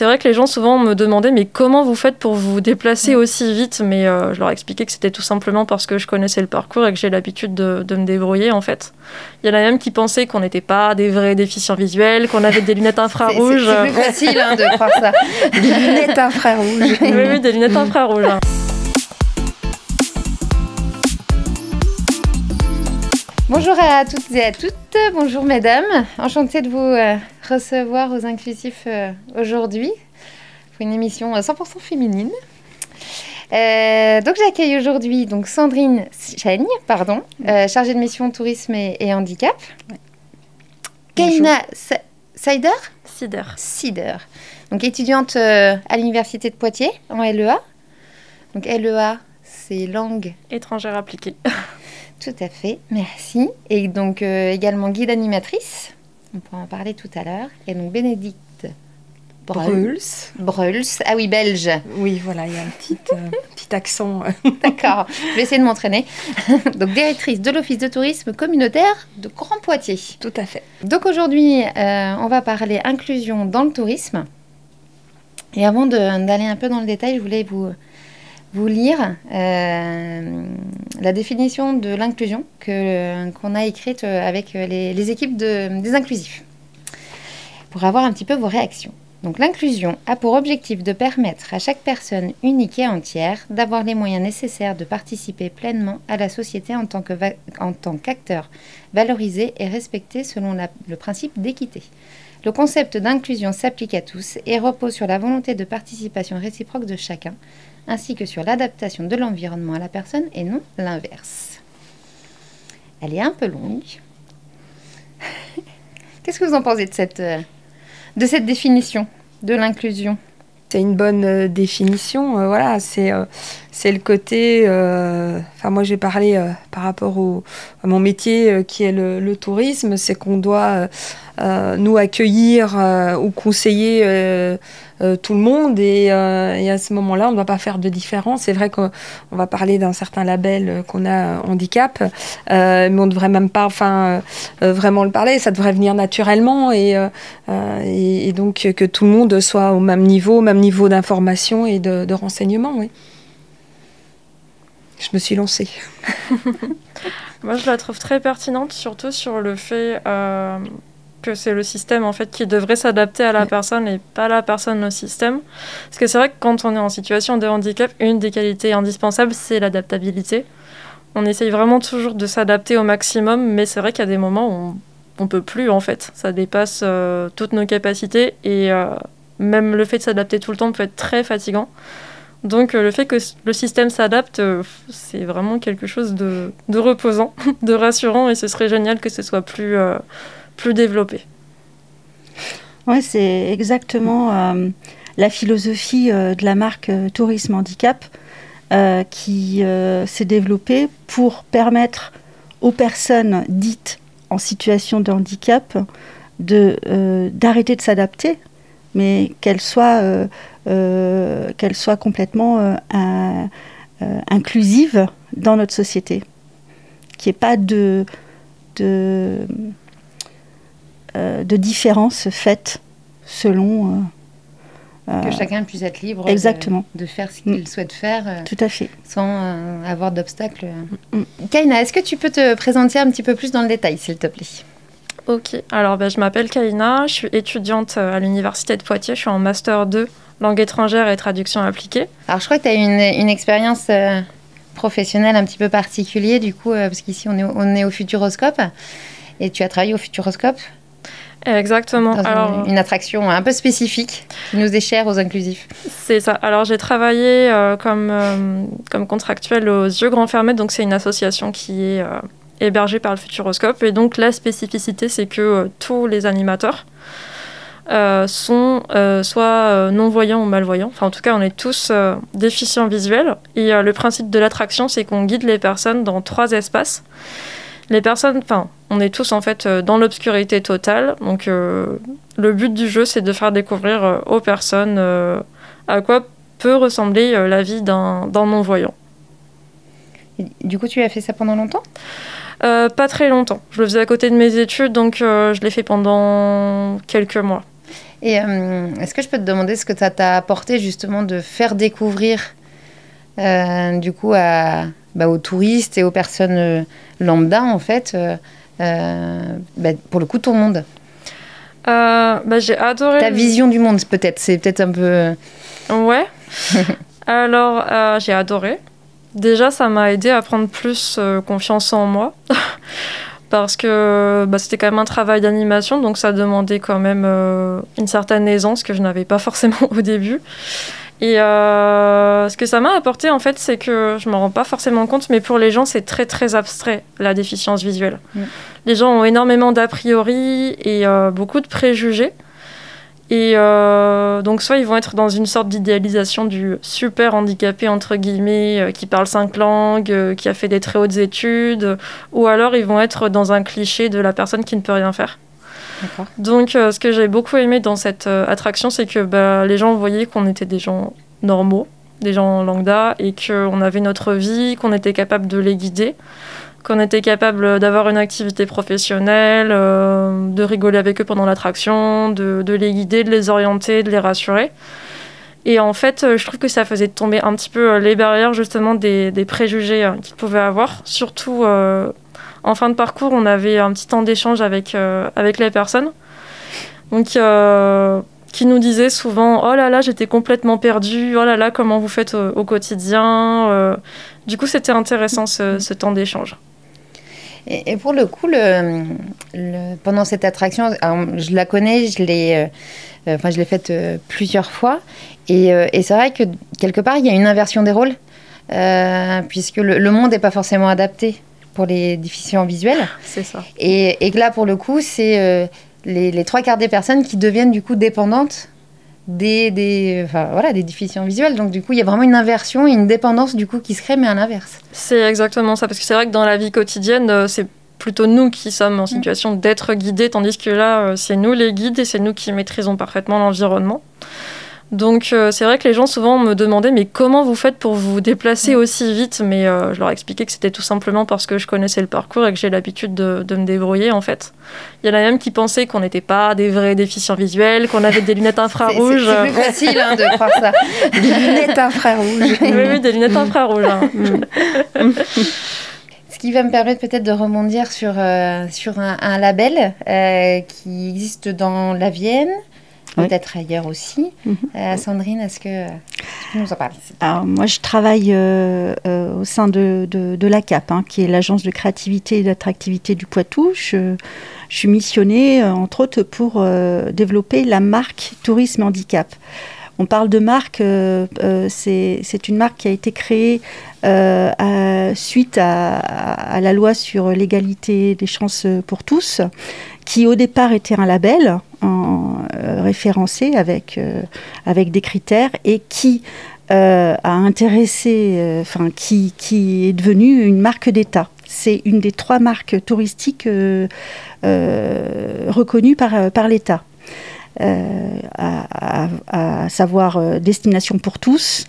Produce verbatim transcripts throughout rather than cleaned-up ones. c'est vrai que les gens souvent me demandaient mais comment vous faites pour vous déplacer aussi vite, mais euh, je leur expliquais que c'était tout simplement parce que je connaissais le parcours et que j'ai l'habitude de, de me débrouiller en fait. Il y en a même qui pensaient qu'on n'était pas des vrais déficients visuels, qu'on avait des lunettes infrarouges. C'est, c'est plus facile hein, de croire ça. Des lunettes infrarouges. Oui, oui, des lunettes infrarouges. Hein. Bonjour à toutes et à toutes, bonjour mesdames, enchantée de vous euh, recevoir aux Inclusifs euh, aujourd'hui pour une émission euh, cent pour cent féminine. Euh, donc j'accueille aujourd'hui donc, Sandrine Chaigne, pardon, euh, chargée de mission tourisme et, et handicap. Ouais. Kaina Sider, Sider. Sider, donc étudiante euh, à l'université de Poitiers en L E A. Donc L E A, c'est langue étrangère appliquée. Tout à fait, merci. Et donc euh, également guide animatrice, on pourra en parler tout à l'heure. Et donc Bénédicte Bruls. Bruls, ah oui, belge. Oui, voilà, il y a un petit, euh, petit accent. D'accord, je vais essayer de m'entraîner. Donc directrice de l'Office de tourisme communautaire de Grand Poitiers. Tout à fait. Donc aujourd'hui, euh, on va parler inclusion dans le tourisme. Et avant de, d'aller un peu dans le détail, je voulais vous... vous lire euh, la définition de l'inclusion que, qu'on a écrite avec les, les équipes de, des inclusifs, pour avoir un petit peu vos réactions. Donc, l'inclusion a pour objectif de permettre à chaque personne unique et entière d'avoir les moyens nécessaires de participer pleinement à la société en tant, que va- en tant qu'acteur valorisé et respecté selon la, le principe d'équité. Le concept d'inclusion s'applique à tous et repose sur la volonté de participation réciproque de chacun, ainsi que sur l'adaptation de l'environnement à la personne et non l'inverse. Elle est un peu longue. Qu'est-ce que vous en pensez de cette, de cette définition de l'inclusion ? C'est une bonne euh, définition. Euh, voilà, c'est, euh, c'est le côté... Euh, enfin, moi, j'ai parlé euh, par rapport au, à mon métier euh, qui est le, le tourisme. C'est qu'on doit euh, euh, nous accueillir euh, ou conseiller... Euh, Euh, tout le monde et, euh, et à ce moment-là, on ne doit pas faire de différence. C'est vrai qu'on on va parler d'un certain label euh, qu'on a euh, handicap, euh, mais on ne devrait même pas enfin, euh, vraiment le parler. Ça devrait venir naturellement et, euh, et, et donc que tout le monde soit au même niveau, au même niveau d'information et de, de renseignement. Oui. Je me suis lancée. Moi, je la trouve très pertinente, surtout sur le fait... Euh... que c'est le système en fait qui devrait s'adapter à la ouais. personne et pas la personne au système. Parce que c'est vrai que quand on est en situation de handicap, une des qualités indispensables, c'est l'adaptabilité. On essaye vraiment toujours de s'adapter au maximum, mais c'est vrai qu'il y a des moments où on ne peut plus en fait. Ça dépasse euh, toutes nos capacités et euh, même le fait de s'adapter tout le temps peut être très fatigant. Donc euh, le fait que le système s'adapte, euh, c'est vraiment quelque chose de, de reposant, de rassurant et ce serait génial que ce soit plus... Euh, plus développé. Oui, c'est exactement euh, la philosophie euh, de la marque euh, Tourisme Handicap euh, qui euh, s'est développée pour permettre aux personnes dites en situation de handicap de, euh, d'arrêter de s'adapter, mais qu'elles soient, euh, euh, qu'elles soient complètement euh, un, euh, inclusives dans notre société. Qu'il n'y ait pas de... de Euh, de différences faites selon... Euh, que euh, chacun puisse être libre exactement. De, de faire ce qu'il mmh. souhaite faire euh, tout à fait. Sans euh, avoir d'obstacles. Mmh. Kaina, est-ce que tu peux te présenter un petit peu plus dans le détail, s'il te plaît ? Ok, alors ben, je m'appelle Kaina, je suis étudiante à l'université de Poitiers, je suis en master deux, langue étrangère et traduction appliquée. Alors je crois que tu as une, une expérience... Euh... professionnel un petit peu particulier du coup euh, parce qu'ici on est, au, on est au Futuroscope et tu as travaillé au Futuroscope. Exactement. Dans alors une, une attraction un peu spécifique qui nous est chère aux inclusifs. C'est ça. Alors j'ai travaillé euh, comme euh, comme contractuelle aux Yeux Grands Fermés, donc c'est une association qui est euh, hébergée par le Futuroscope et donc la spécificité c'est que euh, tous les animateurs Euh, sont euh, soit euh, non-voyants ou malvoyants. Enfin, en tout cas, on est tous euh, déficients visuels. Et euh, le principe de l'attraction, c'est qu'on guide les personnes dans trois espaces. Les personnes, enfin, on est tous en fait euh, dans l'obscurité totale. Donc, euh, le but du jeu, c'est de faire découvrir euh, aux personnes euh, à quoi peut ressembler euh, la vie d'un, d'un non-voyant. Et du coup, tu as fait ça pendant longtemps ? euh, Pas très longtemps. Je le faisais à côté de mes études, donc euh, je l'ai fait pendant quelques mois. Et euh, est-ce que je peux te demander ce que ça t'a apporté justement de faire découvrir euh, du coup à, bah, aux touristes et aux personnes euh, lambda en fait, euh, euh, bah, pour le coup ton monde. Euh, bah, j'ai adoré. Ta vision du monde peut-être, c'est peut-être un peu... Ouais, alors euh, j'ai adoré. Déjà ça m'a aidé à prendre plus euh, confiance en moi. Parce que bah, c'était quand même un travail d'animation, donc ça demandait quand même euh, une certaine aisance que je n'avais pas forcément au début. Et euh, ce que ça m'a apporté, en fait, c'est que je ne m'en rends pas forcément compte, mais pour les gens, c'est très, très abstrait, la déficience visuelle. Mmh. Les gens ont énormément d'a priori et euh, beaucoup de préjugés. Et euh, donc, soit ils vont être dans une sorte d'idéalisation du super handicapé, entre guillemets, euh, qui parle cinq langues, euh, qui a fait des très hautes études, euh, ou alors ils vont être dans un cliché de la personne qui ne peut rien faire. D'accord. Donc, euh, ce que j'ai beaucoup aimé dans cette euh, attraction, c'est que bah, les gens voyaient qu'on était des gens normaux, des gens lambda, et qu'on avait notre vie, qu'on était capable de les guider, qu'on était capable d'avoir une activité professionnelle, euh, de rigoler avec eux pendant l'attraction, de, de les guider, de les orienter, de les rassurer. Et en fait, je trouve que ça faisait tomber un petit peu les barrières justement des, des préjugés euh, qu'ils pouvaient avoir. Surtout euh, en fin de parcours, on avait un petit temps d'échange avec, euh, avec les personnes. Donc... Euh, qui nous disaient souvent « Oh là là, j'étais complètement perdue. Oh là là, comment vous faites au, au quotidien euh, ?» Du coup, c'était intéressant ce, ce temps d'échange. Et, et pour le coup, le, le, pendant cette attraction, je la connais, je l'ai euh, enfin, je l'ai faite euh, plusieurs fois. Et, euh, et c'est vrai que, quelque part, il y a une inversion des rôles, euh, puisque le, le monde n'est pas forcément adapté pour les déficients visuels. C'est ça. Et, et que là, pour le coup, c'est... Euh, Les, les trois quarts des personnes qui deviennent du coup dépendantes des, des, enfin, voilà, des déficients visuels. Donc du coup, il y a vraiment une inversion et une dépendance du coup qui se crée, mais à l'inverse. C'est exactement ça, parce que c'est vrai que dans la vie quotidienne, c'est plutôt nous qui sommes en situation mmh. d'être guidés, tandis que là, c'est nous les guides et c'est nous qui maîtrisons parfaitement l'environnement. Donc euh, c'est vrai que les gens souvent me demandaient mais comment vous faites pour vous déplacer aussi vite, mais euh, je leur expliquais que c'était tout simplement parce que je connaissais le parcours et que j'ai l'habitude de, de me débrouiller en fait. Il y en a même qui pensaient qu'on n'était pas des vrais déficients visuels, qu'on avait des lunettes infrarouges. C'est, c'est plus facile hein, de croire ça. Des lunettes infrarouges. Oui, oui, des lunettes infrarouges. Hein. Ce qui va me permettre peut-être de rebondir sur, euh, sur un, un label euh, qui existe dans la Vienne. Peut-être oui. ailleurs aussi. Mm-hmm. euh, Sandrine, est-ce que tu nous en parles ? Alors, moi, je travaille euh, euh, au sein de, de, de la C A P, hein, qui est l'Agence de créativité et d'attractivité du Poitou. Je, je suis missionnée, euh, entre autres, pour euh, développer la marque Tourisme et Handicap. On parle de marque, euh, euh, c'est, c'est une marque qui a été créée euh, à, suite à, à, à la loi sur l'égalité des chances pour tous, qui au départ était un label en, euh, référencé avec, euh, avec des critères et qui euh, a intéressé, euh, enfin, qui, qui est devenue une marque d'État. C'est une des trois marques touristiques euh, euh, reconnues par, par l'État. Euh, à, à, à savoir euh, Destination pour tous,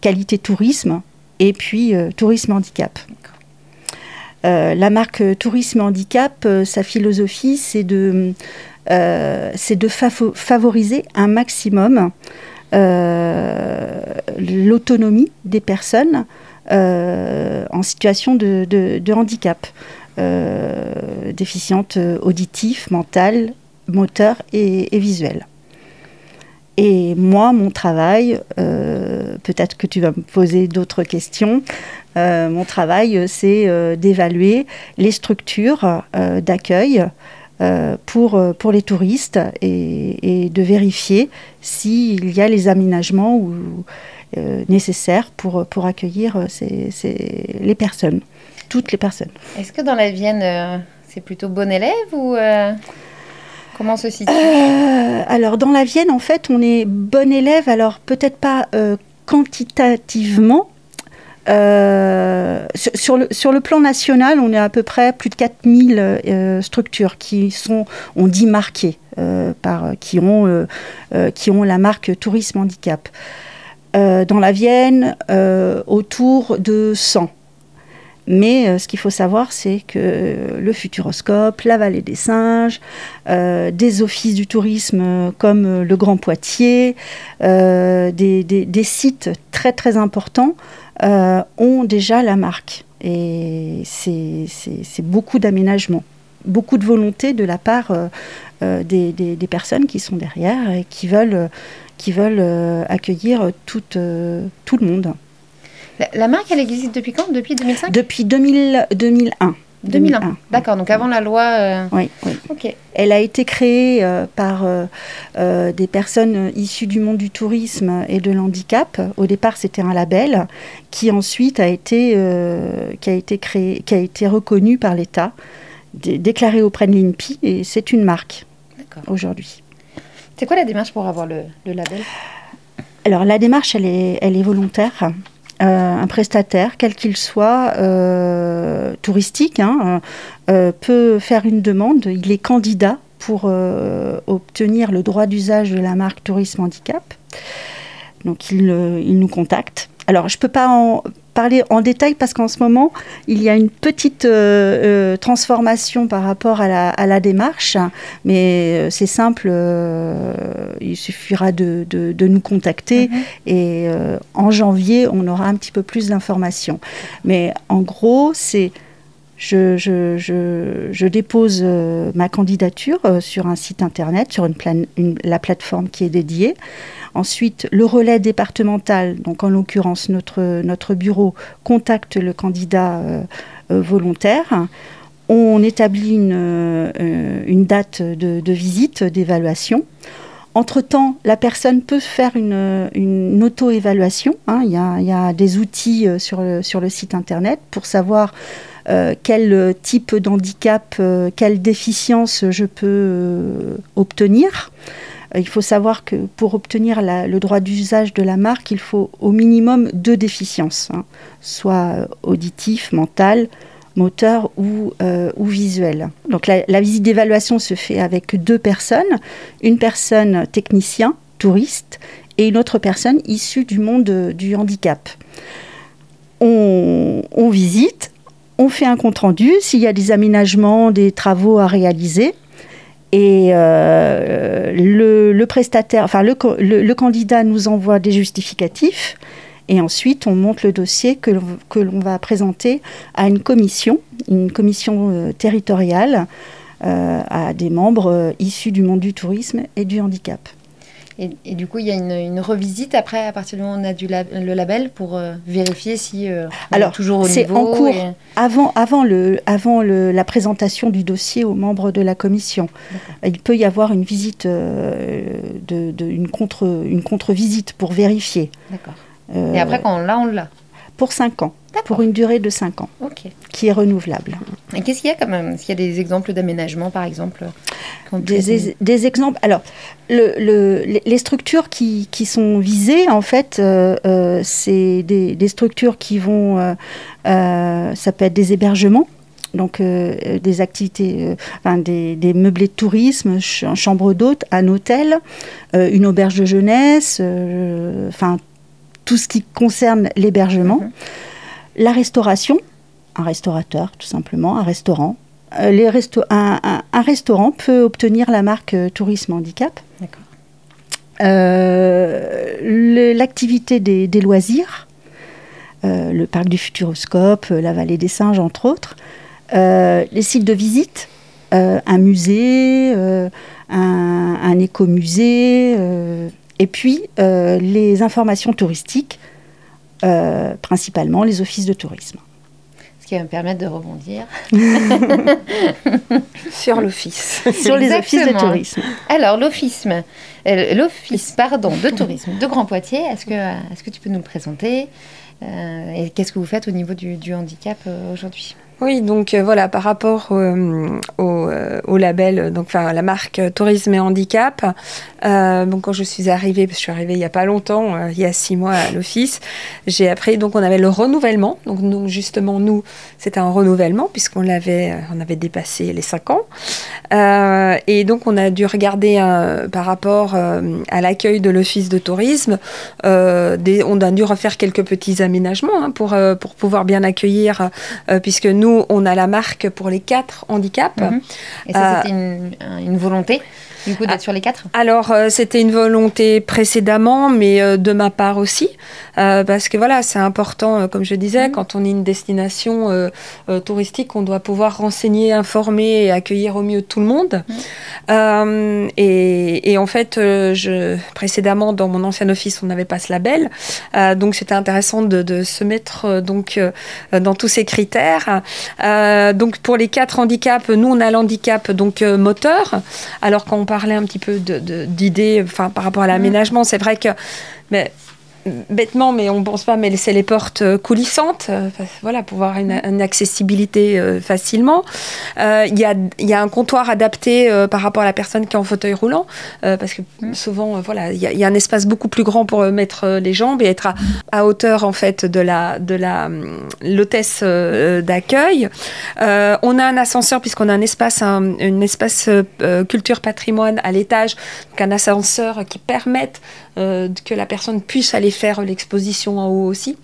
Qualité Tourisme et puis euh, Tourisme Handicap. Euh, la marque euh, Tourisme Handicap, euh, sa philosophie, c'est de, euh, c'est de favo- favoriser un maximum euh, l'autonomie des personnes euh, en situation de, de, de handicap, euh, déficiente euh, auditif, mentale, moteur et, et visuel. Et moi, mon travail, euh, peut-être que tu vas me poser d'autres questions, euh, mon travail, c'est euh, d'évaluer les structures euh, d'accueil euh, pour, pour les touristes et, et de vérifier s'il y a les aménagements ou, euh, nécessaires pour, pour accueillir ces, ces, les personnes, toutes les personnes. Est-ce que dans la Vienne, euh, c'est plutôt bon élève ou... Euh Comment se situe ? euh, Alors, dans la Vienne, en fait, on est bon élève, alors peut-être pas euh, quantitativement. Euh, sur, sur, le, sur le plan national, on est à peu près plus de quatre mille euh, structures qui sont, on dit, marquées, euh, par, qui, ont, euh, euh, qui ont la marque Tourisme Handicap. Euh, dans la Vienne, euh, autour de cent. Mais euh, ce qu'il faut savoir, c'est que euh, le Futuroscope, la Vallée des Singes, euh, des offices du tourisme euh, comme euh, le Grand Poitiers, euh, des, des, des sites très très importants euh, ont déjà la marque. Et c'est, c'est, c'est beaucoup d'aménagement, beaucoup de volonté de la part euh, euh, des, des, des personnes qui sont derrière et qui veulent, euh, qui veulent euh, accueillir tout, euh, tout le monde. La marque, elle existe depuis quand? Depuis deux mille cinq? Depuis deux mille, deux mille un. deux mille un, d'accord, donc avant la loi... Euh... Oui, oui. Okay. Elle a été créée euh, par euh, euh, des personnes issues du monde du tourisme et de l'handicap. Au départ, c'était un label qui ensuite a été, euh, qui a été, créé, qui a été reconnu par l'État, dé- déclaré auprès de l'I N P I, et c'est une marque aujourd'hui. C'est quoi la démarche pour avoir le, le label? Alors, la démarche, elle est, elle est volontaire. Euh, un prestataire, quel qu'il soit, euh, touristique, hein, euh, peut faire une demande. Il est candidat pour euh, obtenir le droit d'usage de la marque Tourisme Handicap. Donc, il, euh, il nous contacte. Alors, je ne peux pas en parler en détail parce qu'en ce moment, il y a une petite euh, euh, transformation par rapport à la, à la démarche. Mais euh, c'est simple, euh, il suffira de, de, de nous contacter. Mmh. Et euh, en janvier, on aura un petit peu plus d'informations. Mais en gros, c'est... Je, je, je, je dépose euh, ma candidature euh, sur un site internet, sur une plane, une, la plateforme qui est dédiée. Ensuite, le relais départemental, donc en l'occurrence notre, notre bureau, contacte le candidat euh, euh, volontaire. On établit une, euh, une date de, de visite, d'évaluation. Entre-temps, la personne peut faire une, une auto-évaluation. Hein. Il y a, il y a des outils euh, sur, le, sur le site internet pour savoir... Euh, quel type d'handicap, euh, quelle déficience je peux euh, obtenir. Euh, il faut savoir que pour obtenir la, le droit d'usage de la marque, il faut au minimum deux déficiences, hein, soit auditif, mental, moteur ou, euh, ou visuel. Donc la, la visite d'évaluation se fait avec deux personnes, une personne technicien, touriste, et une autre personne issue du monde euh, du handicap. On, on visite. On fait un compte-rendu, s'il y a des aménagements, des travaux à réaliser. Et euh, le, le prestataire, enfin le, le, le candidat nous envoie des justificatifs. Et ensuite, on monte le dossier que, que l'on va présenter à une commission, une commission euh, territoriale, euh, à des membres euh, issus du monde du tourisme et du handicap. Et, et du coup, il y a une, une revisite après, à partir du moment où on a du lab, le label, pour euh, vérifier si euh, on Alors, est toujours au niveau. Alors, c'est en cours, et... avant, avant, le, avant le, la présentation du dossier aux membres de la commission. Okay. Il peut y avoir une visite, euh, de, de, une, contre, une contre-visite pour vérifier. D'accord. Euh, et après, quand on l'a, on l'a. Pour cinq ans. D'accord. Pour une durée de cinq ans, okay. Qui est renouvelable. Et qu'est-ce qu'il y a quand même? Est-ce qu'il y a des exemples d'aménagement, par exemple? Des, es- des exemples. Alors, le, le, les structures qui, qui sont visées, en fait, euh, euh, c'est des, des structures qui vont... Euh, euh, ça peut être des hébergements, donc euh, des activités, euh, enfin, des, des meublés de tourisme, ch- chambre d'hôte, un hôtel, euh, une auberge de jeunesse, euh, enfin... tout ce qui concerne l'hébergement, mmh. La restauration, un restaurateur tout simplement, un restaurant. Euh, les resto- un, un, un restaurant peut obtenir la marque euh, Tourisme Handicap. D'accord. Euh, le, l'activité des, des loisirs, euh, le parc du Futuroscope, la Vallée des Singes entre autres, euh, les sites de visite, euh, un musée, euh, un, un écomusée... Euh, Et puis, euh, les informations touristiques, euh, principalement les offices de tourisme. Ce qui va me permettre de rebondir. Sur l'office. Sur les Exactement. Offices de tourisme. Alors, l'office, l'office pardon, de tourisme de Grand Poitiers, est-ce que, est-ce que tu peux nous le présenter euh, et qu'est-ce que vous faites au niveau du, du handicap euh, aujourd'hui ? Oui, donc euh, voilà, par rapport euh, au, euh, au label, donc enfin la marque euh, Tourisme et Handicap. Euh, donc quand je suis arrivée, parce que je suis arrivée il y a pas longtemps, euh, il y a six mois à l'office, j'ai appris. Donc on avait le renouvellement. Donc, donc justement nous, c'était un renouvellement puisqu'on l'avait, on avait dépassé les cinq ans. Euh, et donc on a dû regarder euh, par rapport euh, à l'accueil de l'office de tourisme. Euh, des, on a dû refaire quelques petits aménagements hein, pour euh, pour pouvoir bien accueillir, euh, puisque nous Nous, on a la marque pour les quatre handicaps. Mmh. Et ça, c'était euh, une, une volonté, du coup, d'être sur les quatre ? Alors, euh, c'était une volonté précédemment, mais euh, de ma part aussi. Euh, parce que voilà, c'est important, euh, comme je disais, mmh. quand on est une destination euh, euh, touristique, on doit pouvoir renseigner, informer et accueillir au mieux tout le monde. Mmh. Euh, et, et en fait, euh, je, précédemment, dans mon ancien office, on n'avait pas ce label. Euh, donc, c'était intéressant de, de se mettre euh, donc, euh, dans tous ces critères. Euh, donc pour les quatre handicaps, nous on a l'handicap donc euh, moteur. Alors quand on parlait un petit peu de, de, d'idées, enfin par rapport à l'aménagement, c'est vrai que mais bêtement, mais on ne pense pas, mais c'est les portes coulissantes, euh, voilà, pour avoir une, une accessibilité euh, facilement. Il euh, y, a, y a un comptoir adapté euh, par rapport à la personne qui est en fauteuil roulant, euh, parce que mmh. souvent, euh, voilà, il y, y a un espace beaucoup plus grand pour euh, mettre euh, les jambes et être à, à hauteur, en fait, de la, de la, l'hôtesse euh, d'accueil. Euh, on a un ascenseur, puisqu'on a un espace, un, une espace euh, culture patrimoine à l'étage, donc un ascenseur qui permette euh, que la personne puisse aller faire l'exposition en haut aussi.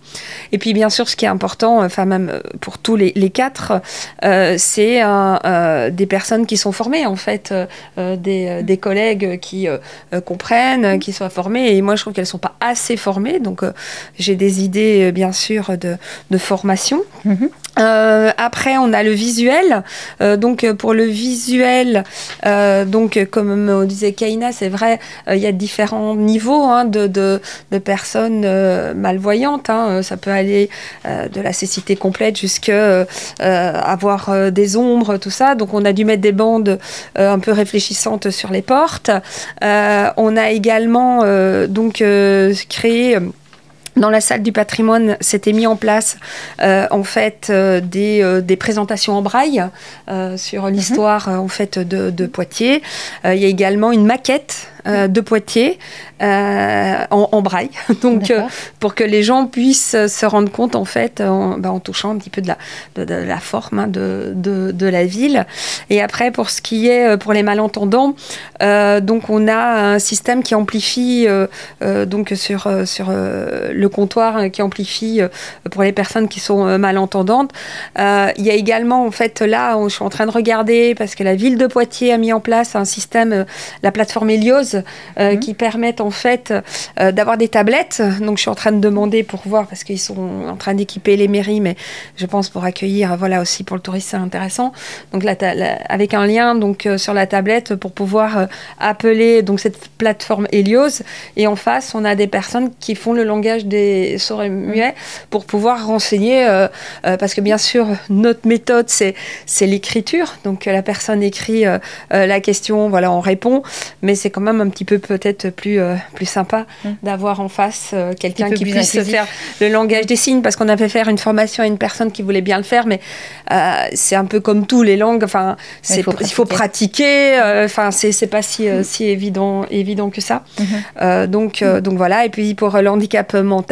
Et puis bien sûr, ce qui est important, enfin même pour tous les, les quatre, euh, c'est un, euh, des personnes qui sont formées en fait, euh, des, des collègues qui euh, comprennent, qui soient formées. Et moi, je trouve qu'elles ne sont pas assez formées. Donc euh, j'ai des idées bien sûr de, de formation. Mm-hmm. Euh, après, on a le visuel. Euh, donc, pour le visuel, euh, donc comme on disait Kaina, c'est vrai, il euh, y a différents niveaux hein, de, de, de personnes euh, malvoyantes. Hein. Ça peut aller euh, de la cécité complète jusqu'à euh, avoir euh, des ombres, tout ça. Donc, on a dû mettre des bandes euh, un peu réfléchissantes sur les portes. Euh, on a également euh, donc euh, créé... Dans la salle du patrimoine, s'était mis en place euh, en fait euh, des, euh, des présentations en braille euh, sur l'histoire euh, en fait de, de Poitiers. Euh, il y a également une maquette euh, de Poitiers euh, en, en braille, donc euh, pour que les gens puissent se rendre compte en fait en, ben, en touchant un petit peu de la, de, de la forme hein, de, de, de la ville. Et après pour ce qui est pour les malentendants, euh, donc on a un système qui amplifie euh, euh, donc sur sur euh, le le comptoir qui amplifie pour les personnes qui sont malentendantes. Euh, il y a également, en fait, là, je suis en train de regarder, parce que la ville de Poitiers a mis en place un système, la plateforme Elioz, euh, mmh. qui permettent, en fait, euh, d'avoir des tablettes. Donc, je suis en train de demander pour voir, parce qu'ils sont en train d'équiper les mairies, mais je pense pour accueillir, voilà, aussi pour le tourisme, c'est intéressant. Donc, là, là, avec un lien, donc, euh, sur la tablette, pour pouvoir euh, appeler, donc, cette plateforme Elioz. Et en face, on a des personnes qui font le langage des des sourds et muets pour pouvoir renseigner euh, euh, parce que bien sûr notre méthode c'est, c'est l'écriture, donc la personne écrit euh, euh, la question, voilà on répond, mais c'est quand même un petit peu peut-être plus, euh, plus sympa mmh. d'avoir en face euh, quelqu'un qui puisse se faire le langage des signes, parce qu'on avait fait une formation à une personne qui voulait bien le faire, mais euh, c'est un peu comme tous les langues, enfin c'est, il faut pratiquer, il faut pratiquer euh, enfin c'est, c'est pas si, euh, si évident, évident que ça mmh. euh, donc, euh, donc voilà. Et puis pour l'handicap mental,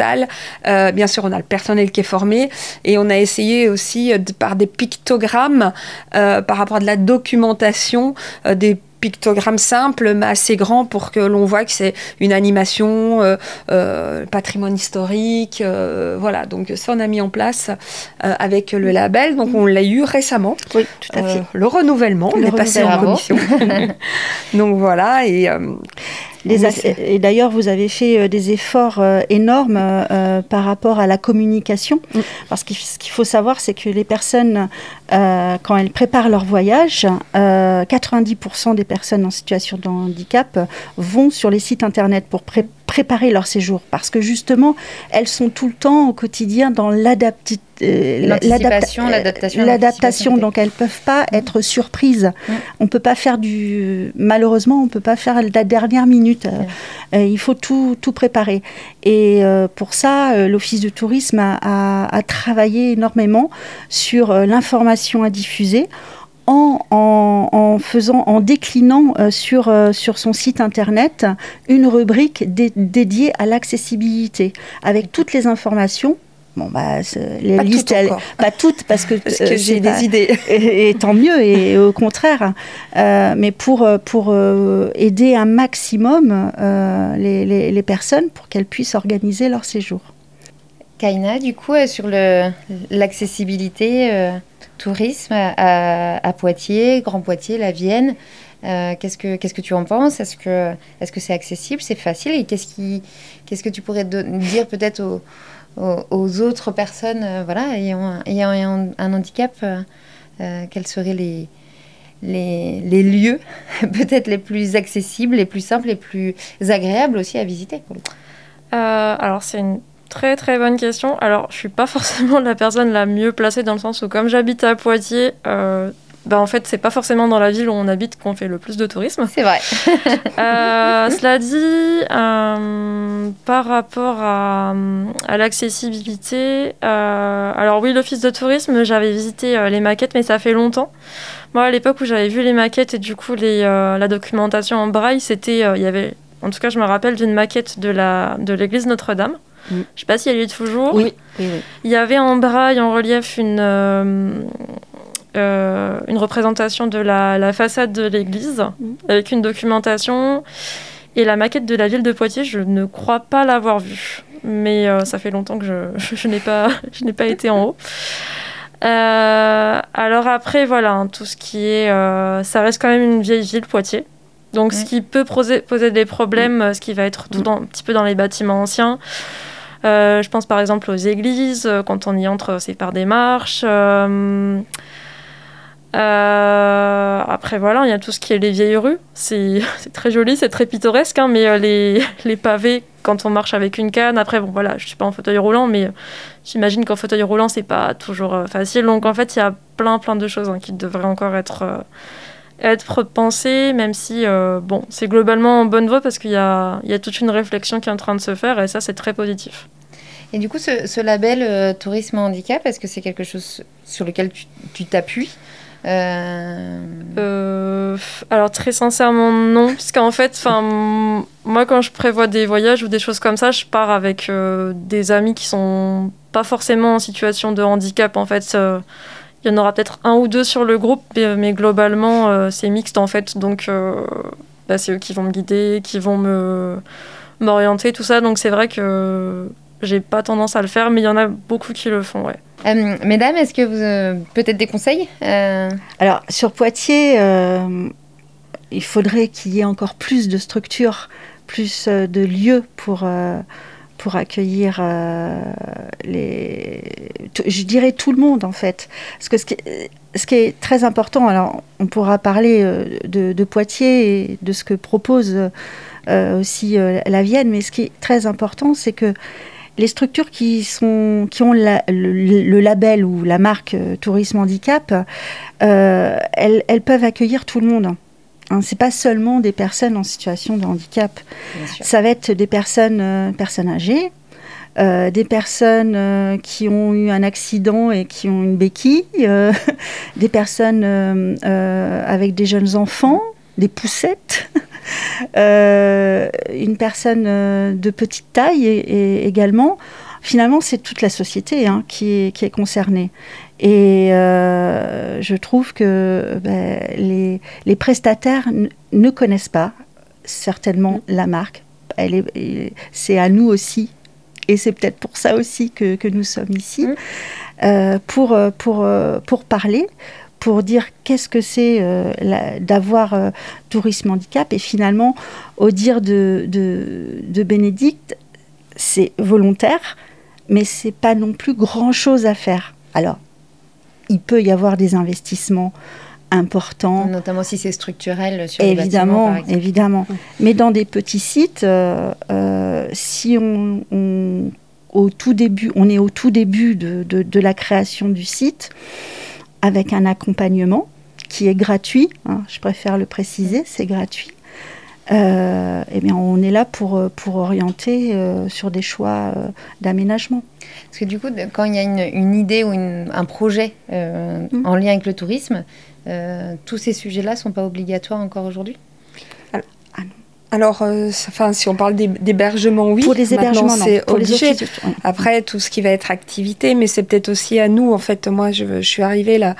Euh, bien sûr, on a le personnel qui est formé et on a essayé aussi euh, de, par des pictogrammes, euh, par rapport à de la documentation, euh, des pictogramme simple mais assez grand pour que l'on voit que c'est une animation, euh, euh, patrimoine historique, euh, voilà. Donc ça on a mis en place euh, avec le label, donc on l'a eu récemment. Oui, tout à fait. Euh, le renouvellement, le on renouvellement. est passé en commission. Donc voilà et euh, les as- et d'ailleurs vous avez fait des efforts euh, énormes euh, par rapport à la communication, mm. parce que ce qu'il faut savoir c'est que les personnes euh, quand elles préparent leur voyage, euh, quatre-vingt-dix pour cent des personnes personnes en situation de handicap vont sur les sites internet pour préparer préparer leur séjour, parce que justement, elles sont tout le temps au quotidien dans l'adaptation, euh, l'adaptation, l'adaptation, donc elles ne peuvent pas mmh. être surprises. Mmh. On peut pas faire du... Malheureusement, on ne peut pas faire la dernière minute. Mmh. Euh, il faut tout, tout préparer. Et euh, pour ça, euh, l'Office du tourisme a, a, a travaillé énormément sur euh, l'information à diffuser, En, en, en faisant, en déclinant euh, sur, euh, sur son site internet une rubrique dé- dédiée à l'accessibilité, avec toutes les informations. Bon, bah, les pas listes, toutes elles, pas toutes, parce que, parce que euh, j'ai des bah, idées. Et, et tant mieux, et, et au contraire. Euh, mais pour, pour euh, aider un maximum euh, les, les, les personnes pour qu'elles puissent organiser leur séjour. Kaina, du coup, euh, sur le, l'accessibilité euh... tourisme à, à Poitiers, Grand Poitiers, la Vienne. Euh, qu'est-ce que qu'est-ce que tu en penses ? Est-ce que est-ce que c'est accessible, c'est facile ? Et qu'est-ce qui qu'est-ce que tu pourrais de, dire peut-être aux, aux, aux autres personnes, euh, voilà, ayant, ayant, ayant un handicap, euh, quels seraient les les, les lieux peut-être les plus accessibles, les plus simples, les plus agréables aussi à visiter pour le coup ? euh, Alors c'est une très très bonne question. Alors, je suis pas forcément la personne la mieux placée dans le sens où, comme j'habite à Poitiers, euh, ben en fait, c'est pas forcément dans la ville où on habite qu'on fait le plus de tourisme. C'est vrai. euh, cela dit, euh, par rapport à, à l'accessibilité, euh, alors oui, l'office de tourisme, j'avais visité euh, les maquettes, mais ça fait longtemps. Moi, à l'époque où j'avais vu les maquettes et du coup les, euh, la documentation en braille, c'était, euh, y avait, en tout cas, je me rappelle d'une maquette de la de l'église Notre-Dame. Je ne sais pas si elle y est toujours. Oui, oui, oui. Il y avait en braille, en relief, une, euh, euh, une représentation de la, la façade de l'église, oui, avec une documentation. Et la maquette de la ville de Poitiers, je ne crois pas l'avoir vue. Mais euh, ça fait longtemps que je, je, je, n'ai, pas, je n'ai pas été en haut. Euh, alors après, voilà, hein, tout ce qui est... Euh, ça reste quand même une vieille ville, Poitiers. Donc, oui, ce qui peut poser, poser des problèmes, oui, ce qui va être tout dans, un petit peu dans les bâtiments anciens. Euh, je pense par exemple aux églises, quand on y entre, c'est par des marches. Euh, euh, après, voilà, il y a tout ce qui est les vieilles rues. C'est, c'est très joli, c'est très pittoresque, hein, mais euh, les, les pavés, quand on marche avec une canne, après, bon, voilà, je ne suis pas en fauteuil roulant, mais euh, j'imagine qu'en fauteuil roulant, ce n'est pas toujours euh, facile. Donc, en fait, il y a plein, plein de choses hein, qui devraient encore être... Euh, être pensé, même si euh, bon, c'est globalement en bonne voie parce qu'il y a, il y a toute une réflexion qui est en train de se faire et ça, c'est très positif. Et du coup, ce, ce label euh, tourisme handicap, est-ce que c'est quelque chose sur lequel tu, tu t'appuies ? Euh... Euh, alors très sincèrement non, parce qu'en fait m- moi quand je prévois des voyages ou des choses comme ça, je pars avec euh, des amis qui sont pas forcément en situation de handicap en fait. euh, Il y en aura peut-être un ou deux sur le groupe, mais globalement, euh, c'est mixte, en fait. Donc, euh, bah, c'est eux qui vont me guider, qui vont me, m'orienter, tout ça. Donc, c'est vrai que j'ai pas tendance à le faire, mais il y en a beaucoup qui le font, ouais. Euh, mesdames, est-ce que vous... Euh, peut-être des conseils euh... Alors, sur Poitiers, euh, il faudrait qu'il y ait encore plus de structures, plus de lieux pour... Euh, pour accueillir euh, les, t- je dirais tout le monde en fait, parce que ce qui est, ce qui est très important, alors on pourra parler euh, de, de Poitiers et de ce que propose euh, aussi euh, la Vienne, mais ce qui est très important, c'est que les structures qui sont, qui ont la, le, le label ou la marque euh, Tourisme Handicap, euh, elles, elles peuvent accueillir tout le monde. Hein, c'est pas seulement des personnes en situation de handicap. Ça va être des personnes, euh, personnes âgées, euh, des personnes euh, qui ont eu un accident et qui ont une béquille, euh, des personnes euh, euh, avec des jeunes enfants, des poussettes, euh, une personne euh, de petite taille et, et également. Finalement, c'est toute la société hein, qui, est, qui est concernée. Et euh, je trouve que ben, les, les prestataires n- ne connaissent pas certainement la marque. Elle est, elle, c'est à nous aussi, et c'est peut-être pour ça aussi que, que nous sommes ici, mmh. euh, pour, pour, pour parler, pour dire qu'est-ce que c'est euh, la, d'avoir euh, tourisme handicap. Et finalement, au dire de, de, de Bénédicte, c'est volontaire, mais c'est pas non plus grand chose à faire. Alors, il peut y avoir des investissements important. Notamment si c'est structurel sur les bâtiments, par exemple. Évidemment. Ouais. Mais dans des petits sites, euh, euh, si on, on, au tout début, on est au tout début de, de, de la création du site, avec un accompagnement qui est gratuit, hein, je préfère le préciser, c'est gratuit. Euh, eh bien, on est là pour, pour orienter euh, sur des choix euh, d'aménagement. Parce que du coup, quand il y a une, une idée ou une, un projet euh, mmh. en lien avec le tourisme, euh, tous ces sujets-là ne sont pas obligatoires encore aujourd'hui ? Alors, ah non. Alors euh, enfin, si on parle d'hébergement, oui. Pour les hébergements, c'est obligé. Les offices, oui. Après, tout ce qui va être activité, mais c'est peut-être aussi à nous. En fait, moi, je, je suis arrivée là,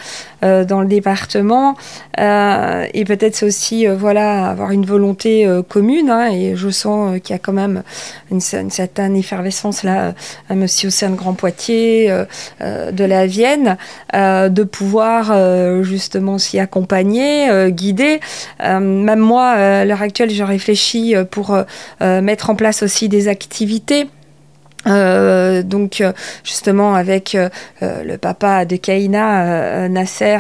euh, dans le département. Euh, et peut-être c'est aussi, euh, voilà, avoir une volonté euh, commune. Hein, et je sens euh, qu'il y a quand même une, une certaine effervescence là, euh, aussi au sein de Grand Poitiers, euh, euh, de la Vienne, euh, de pouvoir euh, justement s'y accompagner, euh, guider. Euh, même moi, euh, à l'heure actuelle, je réfléchis pour euh, mettre en place aussi des activités. Euh, donc justement avec euh, le papa de Kaina, euh, Nasser,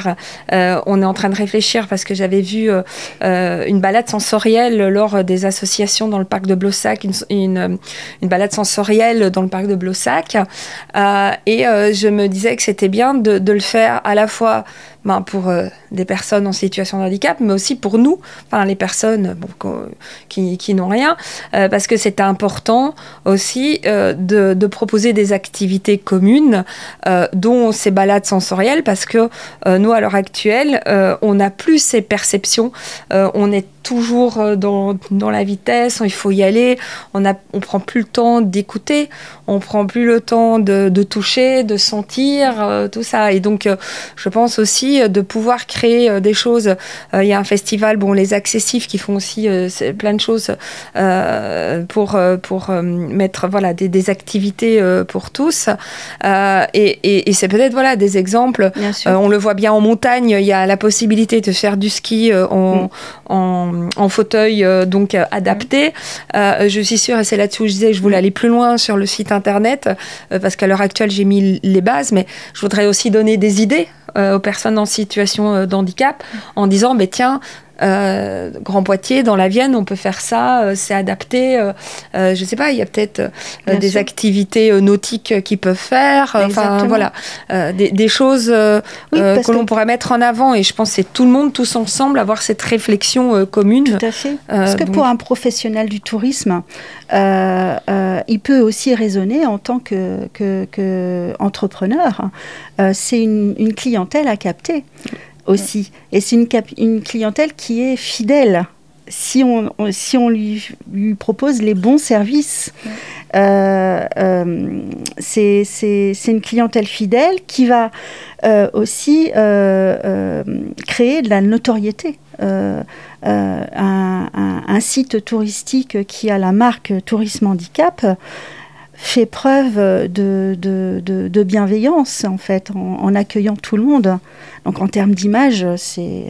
euh, on est en train de réfléchir parce que j'avais vu euh, une balade sensorielle lors des associations dans le parc de Blossac, une, une, une balade sensorielle dans le parc de Blossac, euh, et euh, je me disais que c'était bien de, de le faire à la fois ben, pour euh, des personnes en situation de handicap, mais aussi pour nous, enfin les personnes bon, qui, qui n'ont rien, euh, parce que c'était important aussi euh, de De, de proposer des activités communes, euh, dont ces balades sensorielles, parce que euh, nous, à l'heure actuelle, euh, on n'a plus ces perceptions. Euh, on est toujours dans, dans la vitesse, il faut y aller, on ne on prend plus le temps d'écouter, on ne prend plus le temps de, de toucher, de sentir, euh, tout ça. Et donc, euh, je pense aussi de pouvoir créer euh, des choses. Il euh, y a un festival, bon, les Accessifs, qui font aussi euh, plein de choses euh, pour, euh, pour euh, mettre voilà, des, des activités activités pour tous, euh, et, et, et c'est peut-être voilà des exemples. Euh, on le voit bien en montagne, il y a la possibilité de faire du ski en, mm. en, en fauteuil donc adapté. Mm. Euh, je suis sûre, et c'est là-dessus où je disais que je voulais mm. aller plus loin sur le site internet, euh, parce qu'à l'heure actuelle j'ai mis les bases, mais je voudrais aussi donner des idées euh, aux personnes en situation d'handicap mm. en disant mais tiens, Euh, Grand Poitiers, dans la Vienne, on peut faire ça, euh, c'est adapté. Euh, euh, je ne sais pas, il y a peut-être euh, des sûr. activités euh, nautiques qu'ils peuvent faire. Enfin, euh, voilà, euh, des, des choses euh, oui, euh, que, que l'on pourrait mettre en avant. Et je pense que c'est tout le monde, tous ensemble, avoir cette réflexion euh, commune. Tout à fait. Parce euh, que donc... pour un professionnel du tourisme, euh, euh, il peut aussi raisonner en tant que, que, que entrepreneur. Euh, c'est une, une clientèle à capter. Aussi. Et c'est une, une clientèle qui est fidèle si on, on, si on lui, lui propose les bons services. Ouais. Euh, euh, c'est, c'est, c'est une clientèle fidèle qui va euh, aussi euh, euh, créer de la notoriété. Euh, euh, un, un, un site touristique qui a la marque Tourisme Handicap fait preuve de, de, de, de bienveillance, en fait, en, en accueillant tout le monde. Donc, en termes d'image, c'est...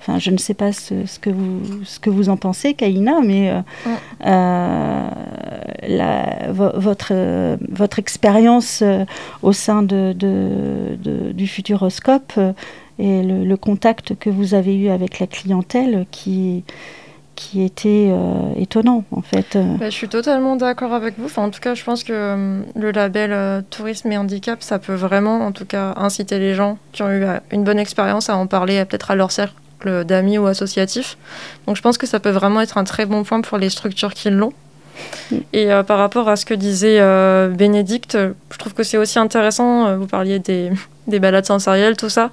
Enfin, je ne sais pas ce, ce, que vous, ce que vous en pensez, Kaina, mais euh, ouais. euh, la, vo votre, euh, votre expérience euh, au sein de, de, de, du Futuroscope euh, et le, le contact que vous avez eu avec la clientèle qui... qui était euh, étonnant, en fait. Bah, je suis totalement d'accord avec vous. Enfin, en tout cas, je pense que euh, le label euh, Tourisme et Handicap, ça peut vraiment, en tout cas, inciter les gens qui ont eu euh, une bonne expérience à en parler, peut-être à leur cercle d'amis ou associatif. Donc, je pense que ça peut vraiment être un très bon point pour les structures qui l'ont. Mmh. Et euh, par rapport à ce que disait euh, Bénédicte, je trouve que c'est aussi intéressant. Vous parliez des, des balades sensorielles, tout ça.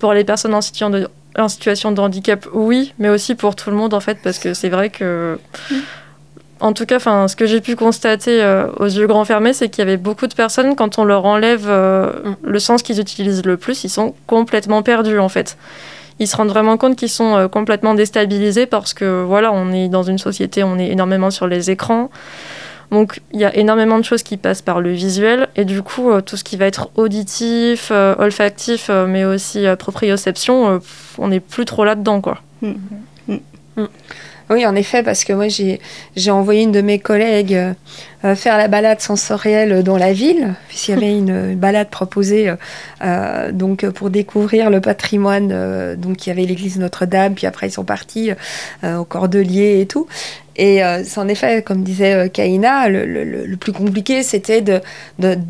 Pour les personnes en situation de En situation de handicap, oui, mais aussi pour tout le monde, en fait, parce que c'est vrai que... Mmh. En tout cas, ce que j'ai pu constater euh, aux yeux grands fermés, c'est qu'il y avait beaucoup de personnes, quand on leur enlève euh, mmh. le sens qu'ils utilisent le plus, ils sont complètement perdus, en fait. Ils se rendent vraiment compte qu'ils sont euh, complètement déstabilisés parce que, voilà, on est dans une société, on est énormément sur les écrans. Donc, il y a énormément de choses qui passent par le visuel. Et du coup, euh, tout ce qui va être auditif, euh, olfactif, euh, mais aussi euh, proprioception, euh, on n'est plus trop là-dedans, quoi. Mmh. Mmh. Mmh. Oui, en effet, parce que moi, j'ai j'ai envoyé une de mes collègues euh, faire la balade sensorielle dans la ville, puisqu'il y avait une balade proposée euh, donc, pour découvrir le patrimoine. Euh, donc, il y avait l'église Notre-Dame, puis après, ils sont partis euh, au Cordelier et tout. Et euh, c'est en effet, comme disait euh, Kaina, le, le, le plus compliqué, c'était de... de, de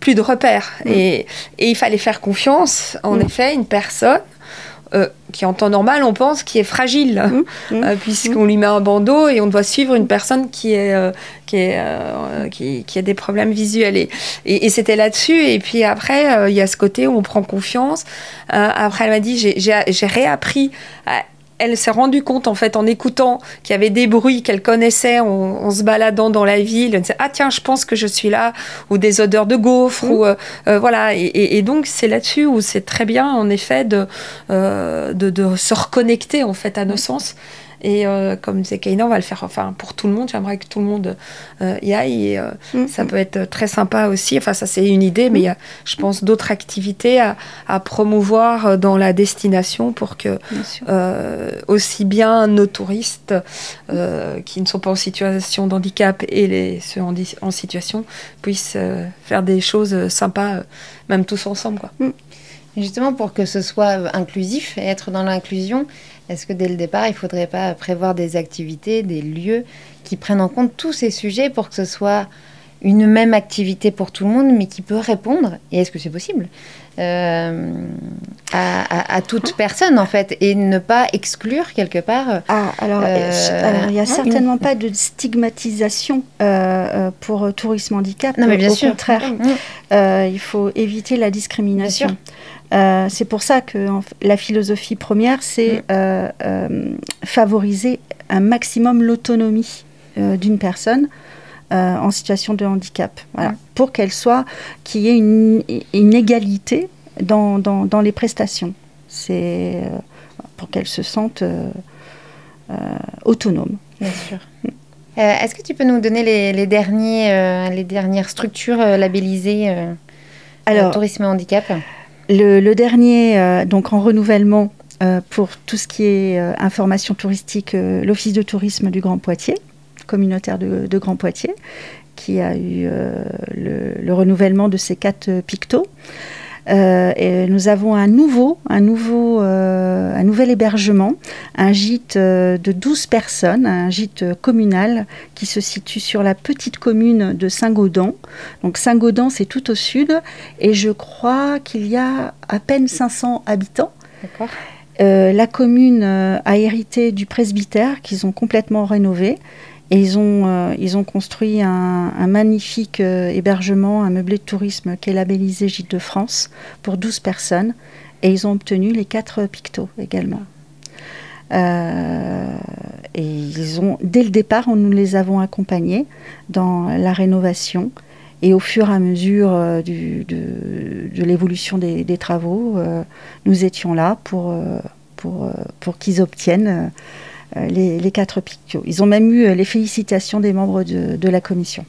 plus de repères. Mmh. Et, et il fallait faire confiance, en mmh. effet, une personne euh, qui, en temps normal, on pense qui est fragile, mmh. Mmh. Euh, puisqu'on mmh. lui met un bandeau et on doit suivre une personne qui, est, euh, qui, est, euh, qui, qui a des problèmes visuels. Et, et, et c'était là-dessus. Et puis après, il euh, y a ce côté où on prend confiance. Euh, après, elle m'a dit, j'ai, j'ai, j'ai réappris à... Elle s'est rendue compte, en fait, en écoutant qu'il y avait des bruits qu'elle connaissait en, en se baladant dans la ville. Elle disait, ah tiens, je pense que je suis là, ou des odeurs de gaufres, mmh. ou euh, euh, voilà. Et, et, et donc, c'est là-dessus où c'est très bien, en effet, de, euh, de, de se reconnecter, en fait, à nos mmh. sens. Et euh, comme disait Kaina, on va le faire enfin, pour tout le monde. J'aimerais que tout le monde euh, y aille. Et, euh, mmh. Ça peut être très sympa aussi. Enfin, ça, c'est une idée, mais il y a, je pense, d'autres activités à, à promouvoir dans la destination pour que euh, aussi bien nos touristes euh, qui ne sont pas en situation d'handicap et les, ceux en, en situation puissent euh, faire des choses sympas, euh, même tous ensemble, quoi. Mmh. Justement, pour que ce soit inclusif et être dans l'inclusion, est-ce que dès le départ, il ne faudrait pas prévoir des activités, des lieux qui prennent en compte tous ces sujets pour que ce soit une même activité pour tout le monde, mais qui peut répondre, et est-ce que c'est possible, euh, à, à, à toute personne, en fait, et ne pas exclure, quelque part... Ah, alors, euh, alors il n'y a certainement une... pas de stigmatisation euh, pour tourisme handicap, non, mais bien au sûr. Contraire. Mmh. Euh, il faut éviter la discrimination. Bien sûr. Euh, c'est pour ça que en, la philosophie première, c'est mmh. euh, euh, favoriser un maximum l'autonomie euh, d'une personne euh, en situation de handicap. Voilà. Mmh. Pour qu'elle soit, qu'il y ait une, une égalité dans, dans, dans les prestations. C'est euh, pour qu'elle se sente euh, euh, autonome. Bien sûr. Mmh. Euh, est-ce que tu peux nous donner les, les, derniers, euh, les dernières structures euh, labellisées euh, Alors, euh, tourisme et handicap ? Le, le dernier, euh, donc en renouvellement euh, pour tout ce qui est euh, information touristique, euh, l'Office de tourisme du Grand Poitiers, communautaire de, de Grand Poitiers, qui a eu euh, le, le renouvellement de ses quatre euh, pictos. Euh, et nous avons un nouveau, un, nouveau, euh, un nouvel hébergement, un gîte euh, de douze personnes, un gîte euh, communal qui se situe sur la petite commune de Saint-Gaudens. Donc Saint-Gaudens, c'est tout au sud, et je crois qu'il y a à peine cinq cents habitants. D'accord. Euh, la commune euh, a hérité du presbytère qu'ils ont complètement rénové. Et ils ont, euh, ils ont construit un, un magnifique euh, hébergement, un meublé de tourisme qui est labellisé Gîte de France pour douze personnes. Et ils ont obtenu les quatre pictos également. Euh, et ils ont, dès le départ, on, nous les avons accompagnés dans la rénovation. Et au fur et à mesure euh, du, de, de l'évolution des, des travaux, euh, nous étions là pour, euh, pour, euh, pour qu'ils obtiennent... Euh, Les, les quatre pictos. Ils ont même eu les félicitations des membres de, de la commission.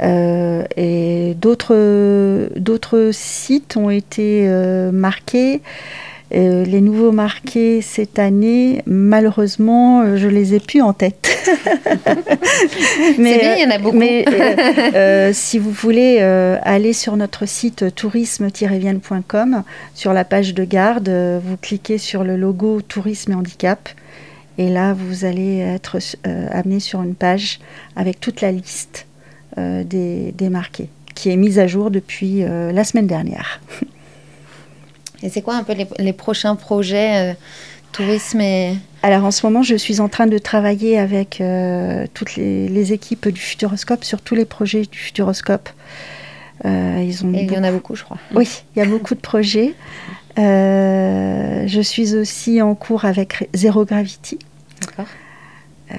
Euh, et d'autres, d'autres sites ont été euh, marqués. Euh, les nouveaux marqués cette année, malheureusement, je les ai plus en tête. mais, c'est bien, il y en a beaucoup. Mais euh, euh, si vous voulez euh, aller sur notre site tourisme tiret vienne point com, sur la page de garde, euh, vous cliquez sur le logo Tourisme et Handicap. Et là, vous allez être euh, amené sur une page avec toute la liste euh, des, des marqués, qui est mise à jour depuis euh, la semaine dernière. Et c'est quoi un peu les, les prochains projets euh, tourisme et... Alors en ce moment, je suis en train de travailler avec euh, toutes les, les équipes du Futuroscope sur tous les projets du Futuroscope. Euh, ils ont et il beaucoup... y en a beaucoup, je crois. Oui, il y a beaucoup de projets. Euh, je suis aussi en cours avec Zero Gravity. D'accord. Euh,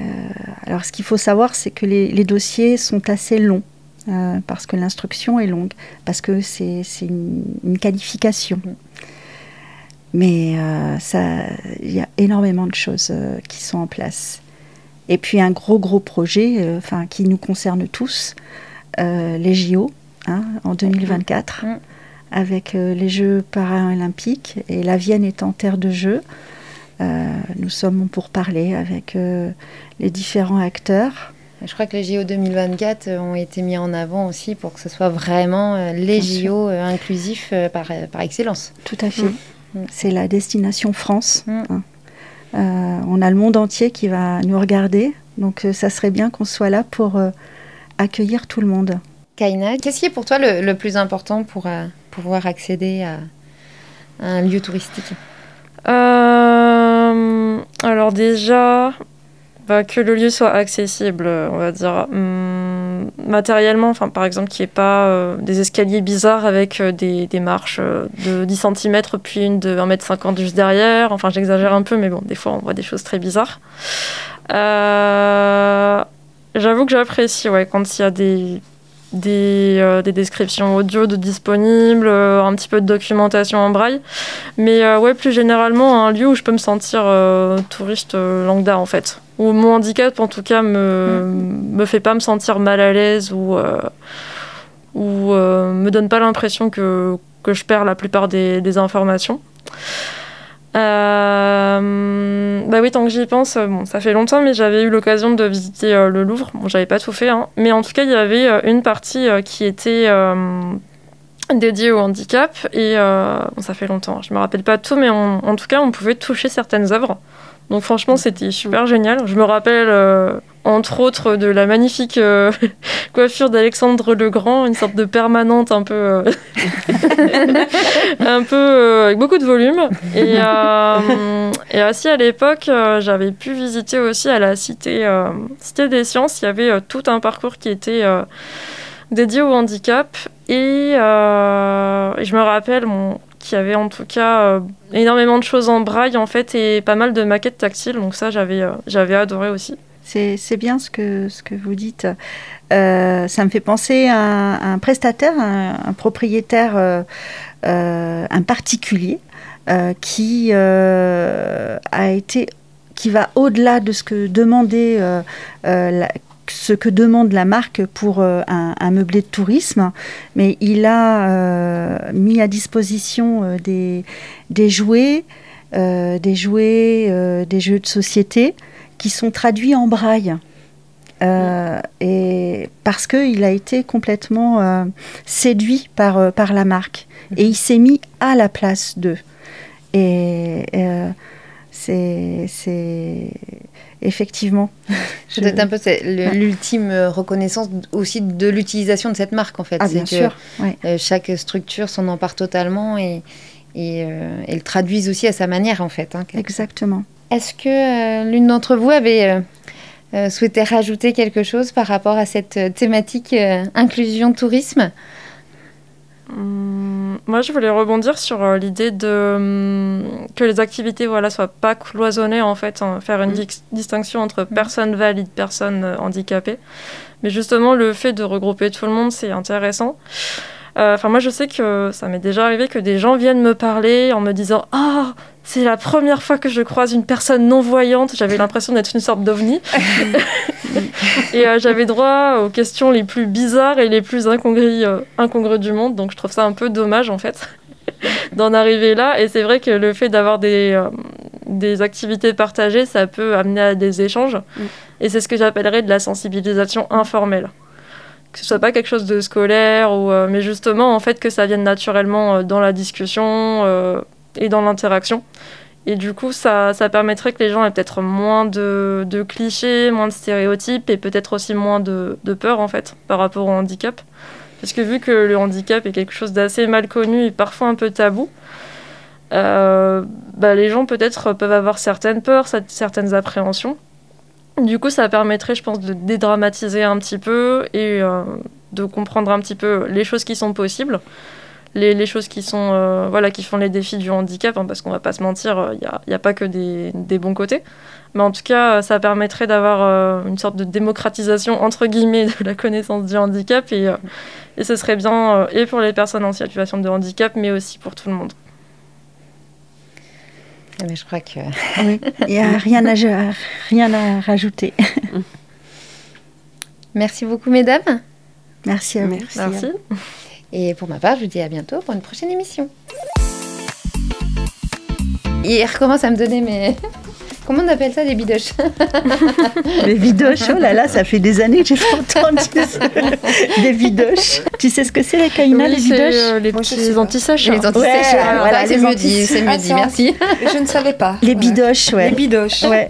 alors, ce qu'il faut savoir, c'est que les, les dossiers sont assez longs, euh, parce que l'instruction est longue, parce que c'est, c'est une, une qualification. Mais euh, ça, il y a énormément de choses euh, qui sont en place. Et puis, un gros, gros projet euh, 'fin, qui nous concerne tous, euh, les J O, hein, en deux mille vingt-quatre. Mmh. Avec euh, les Jeux paralympiques, et la Vienne étant terre de jeux, Euh, nous sommes en pourparlers avec euh, les différents acteurs. Je crois que les J O deux mille vingt-quatre ont été mis en avant aussi pour que ce soit vraiment les J O inclusifs par, par excellence. Tout à fait. Mmh. C'est la destination France. Mmh. Hein. Euh, on a le monde entier qui va nous regarder. Donc euh, ça serait bien qu'on soit là pour euh, accueillir tout le monde. Kaina, qu'est-ce qui est pour toi le, le plus important pour euh, pouvoir accéder à, à un lieu touristique ? Euh, alors déjà, bah, que le lieu soit accessible, on va dire, hum, matériellement, enfin, par exemple, qu'il n'y ait pas euh, des escaliers bizarres avec euh, des, des marches euh, de dix centimètres, puis une de un mètre cinquante juste derrière. Enfin, j'exagère un peu, mais bon, des fois, on voit des choses très bizarres. Euh, j'avoue que j'apprécie, ouais, quand il y a des... Des, euh, des descriptions audio de disponibles, euh, un petit peu de documentation en braille. Mais euh, ouais, plus généralement, un lieu où je peux me sentir euh, touriste euh, lambda, en fait. Où mon handicap, en tout cas, me, mm-hmm. me fait pas me sentir mal à l'aise ou, euh, ou euh, me donne pas l'impression que, que je perds la plupart des, des informations. Euh, bah oui, tant que j'y pense, bon, ça fait longtemps, mais j'avais eu l'occasion de visiter euh, le Louvre. Bon, j'avais pas tout fait, hein, mais en tout cas, il y avait euh, une partie euh, qui était euh, dédiée au handicap. Et euh, bon, ça fait longtemps, je me rappelle pas tout, mais on, en tout cas, on pouvait toucher certaines œuvres. Donc franchement, c'était super génial. Je me rappelle, euh, entre autres, de la magnifique euh, coiffure d'Alexandre le Grand, une sorte de permanente un peu... Euh, un peu... Euh, avec beaucoup de volume. Et, euh, et aussi, à l'époque, euh, j'avais pu visiter aussi à la Cité, euh, Cité des Sciences. Il y avait euh, tout un parcours qui était euh, dédié au handicap. Et, euh, et je me rappelle... Bon, qui avait en tout cas euh, énormément de choses en braille en fait et pas mal de maquettes tactiles, donc ça j'avais, euh, j'avais adoré aussi. C'est, c'est bien ce que, ce que vous dites. Euh, ça me fait penser à un, à un prestataire, un, un propriétaire, euh, euh, un particulier euh, qui euh, a été, qui va au-delà de ce que demandait euh, euh, la ce que demande la marque pour euh, un, un meublé de tourisme, mais il a euh, mis à disposition euh, des, des jouets, euh, des jouets, euh, des jeux de société qui sont traduits en braille. Euh, et parce qu'il a été complètement euh, séduit par, euh, par la marque. Et il s'est mis à la place d'eux. Et... Euh, C'est, c'est effectivement. Je... Peut-être un peu c'est le, ouais. l'ultime reconnaissance aussi de l'utilisation de cette marque en fait. Ah, c'est bien que sûr. Ouais. Chaque structure s'en empare totalement et, et, euh, et le traduise aussi à sa manière en fait. Hein. Exactement. Est-ce que euh, l'une d'entre vous avait euh, souhaité rajouter quelque chose par rapport à cette thématique euh, inclusion tourisme ? Hum, moi, je voulais rebondir sur euh, l'idée de hum, que les activités, voilà, soient pas cloisonnées en fait, hein, faire une di- distinction entre personnes valides, personnes euh, handicapées. Mais justement, le fait de regrouper tout le monde, c'est intéressant. Enfin, euh, moi, je sais que ça m'est déjà arrivé que des gens viennent me parler en me disant, ah. Oh, c'est la première fois que je croise une personne non-voyante. J'avais l'impression d'être une sorte d'ovni. Et euh, j'avais droit aux questions les plus bizarres et les plus incongrues, euh, incongrues du monde. Donc je trouve ça un peu dommage, en fait, d'en arriver là. Et c'est vrai que le fait d'avoir des, euh, des activités partagées, ça peut amener à des échanges. Mm. Et c'est ce que j'appellerais de la sensibilisation informelle. Que ce soit pas quelque chose de scolaire, ou, euh, mais justement, en fait, que ça vienne naturellement euh, dans la discussion... Euh, et dans l'interaction. Et du coup, ça, ça permettrait que les gens aient peut-être moins de, de clichés, moins de stéréotypes et peut-être aussi moins de, de peur, en fait, par rapport au handicap. Parce que vu que le handicap est quelque chose d'assez mal connu et parfois un peu tabou, euh, bah, les gens, peut-être, peuvent avoir certaines peurs, certaines appréhensions. Du coup, ça permettrait, je pense, de dédramatiser un petit peu et euh, de comprendre un petit peu les choses qui sont possibles. Les, les choses qui, sont, euh, voilà, qui font les défis du handicap, hein, parce qu'on ne va pas se mentir, il n'y a, a pas que des, des bons côtés. Mais en tout cas, ça permettrait d'avoir euh, une sorte de démocratisation, entre guillemets, de la connaissance du handicap. Et, euh, et ce serait bien, euh, et pour les personnes en situation de handicap, mais aussi pour tout le monde. Mais je crois que... Oui, il n'y a rien à, rien à rajouter. Merci beaucoup, mesdames. Merci à vous. Merci. Merci. Et pour ma part, je vous dis à bientôt pour une prochaine émission. Il recommence à me donner mes... Comment on appelle ça, des bidoches? Des bidoches, oh là là, ça fait des années que j'ai pas entendu ça. Des bidoches. Tu sais ce que c'est, la Kaina, oui, les bidoches? euh, Les petits antisèches. Les antisèches, ouais, ah, voilà, c'est mieux dit, c'est mieux dit, merci. Je ne savais pas. Les bidoches, ouais. Les bidoches. Ouais.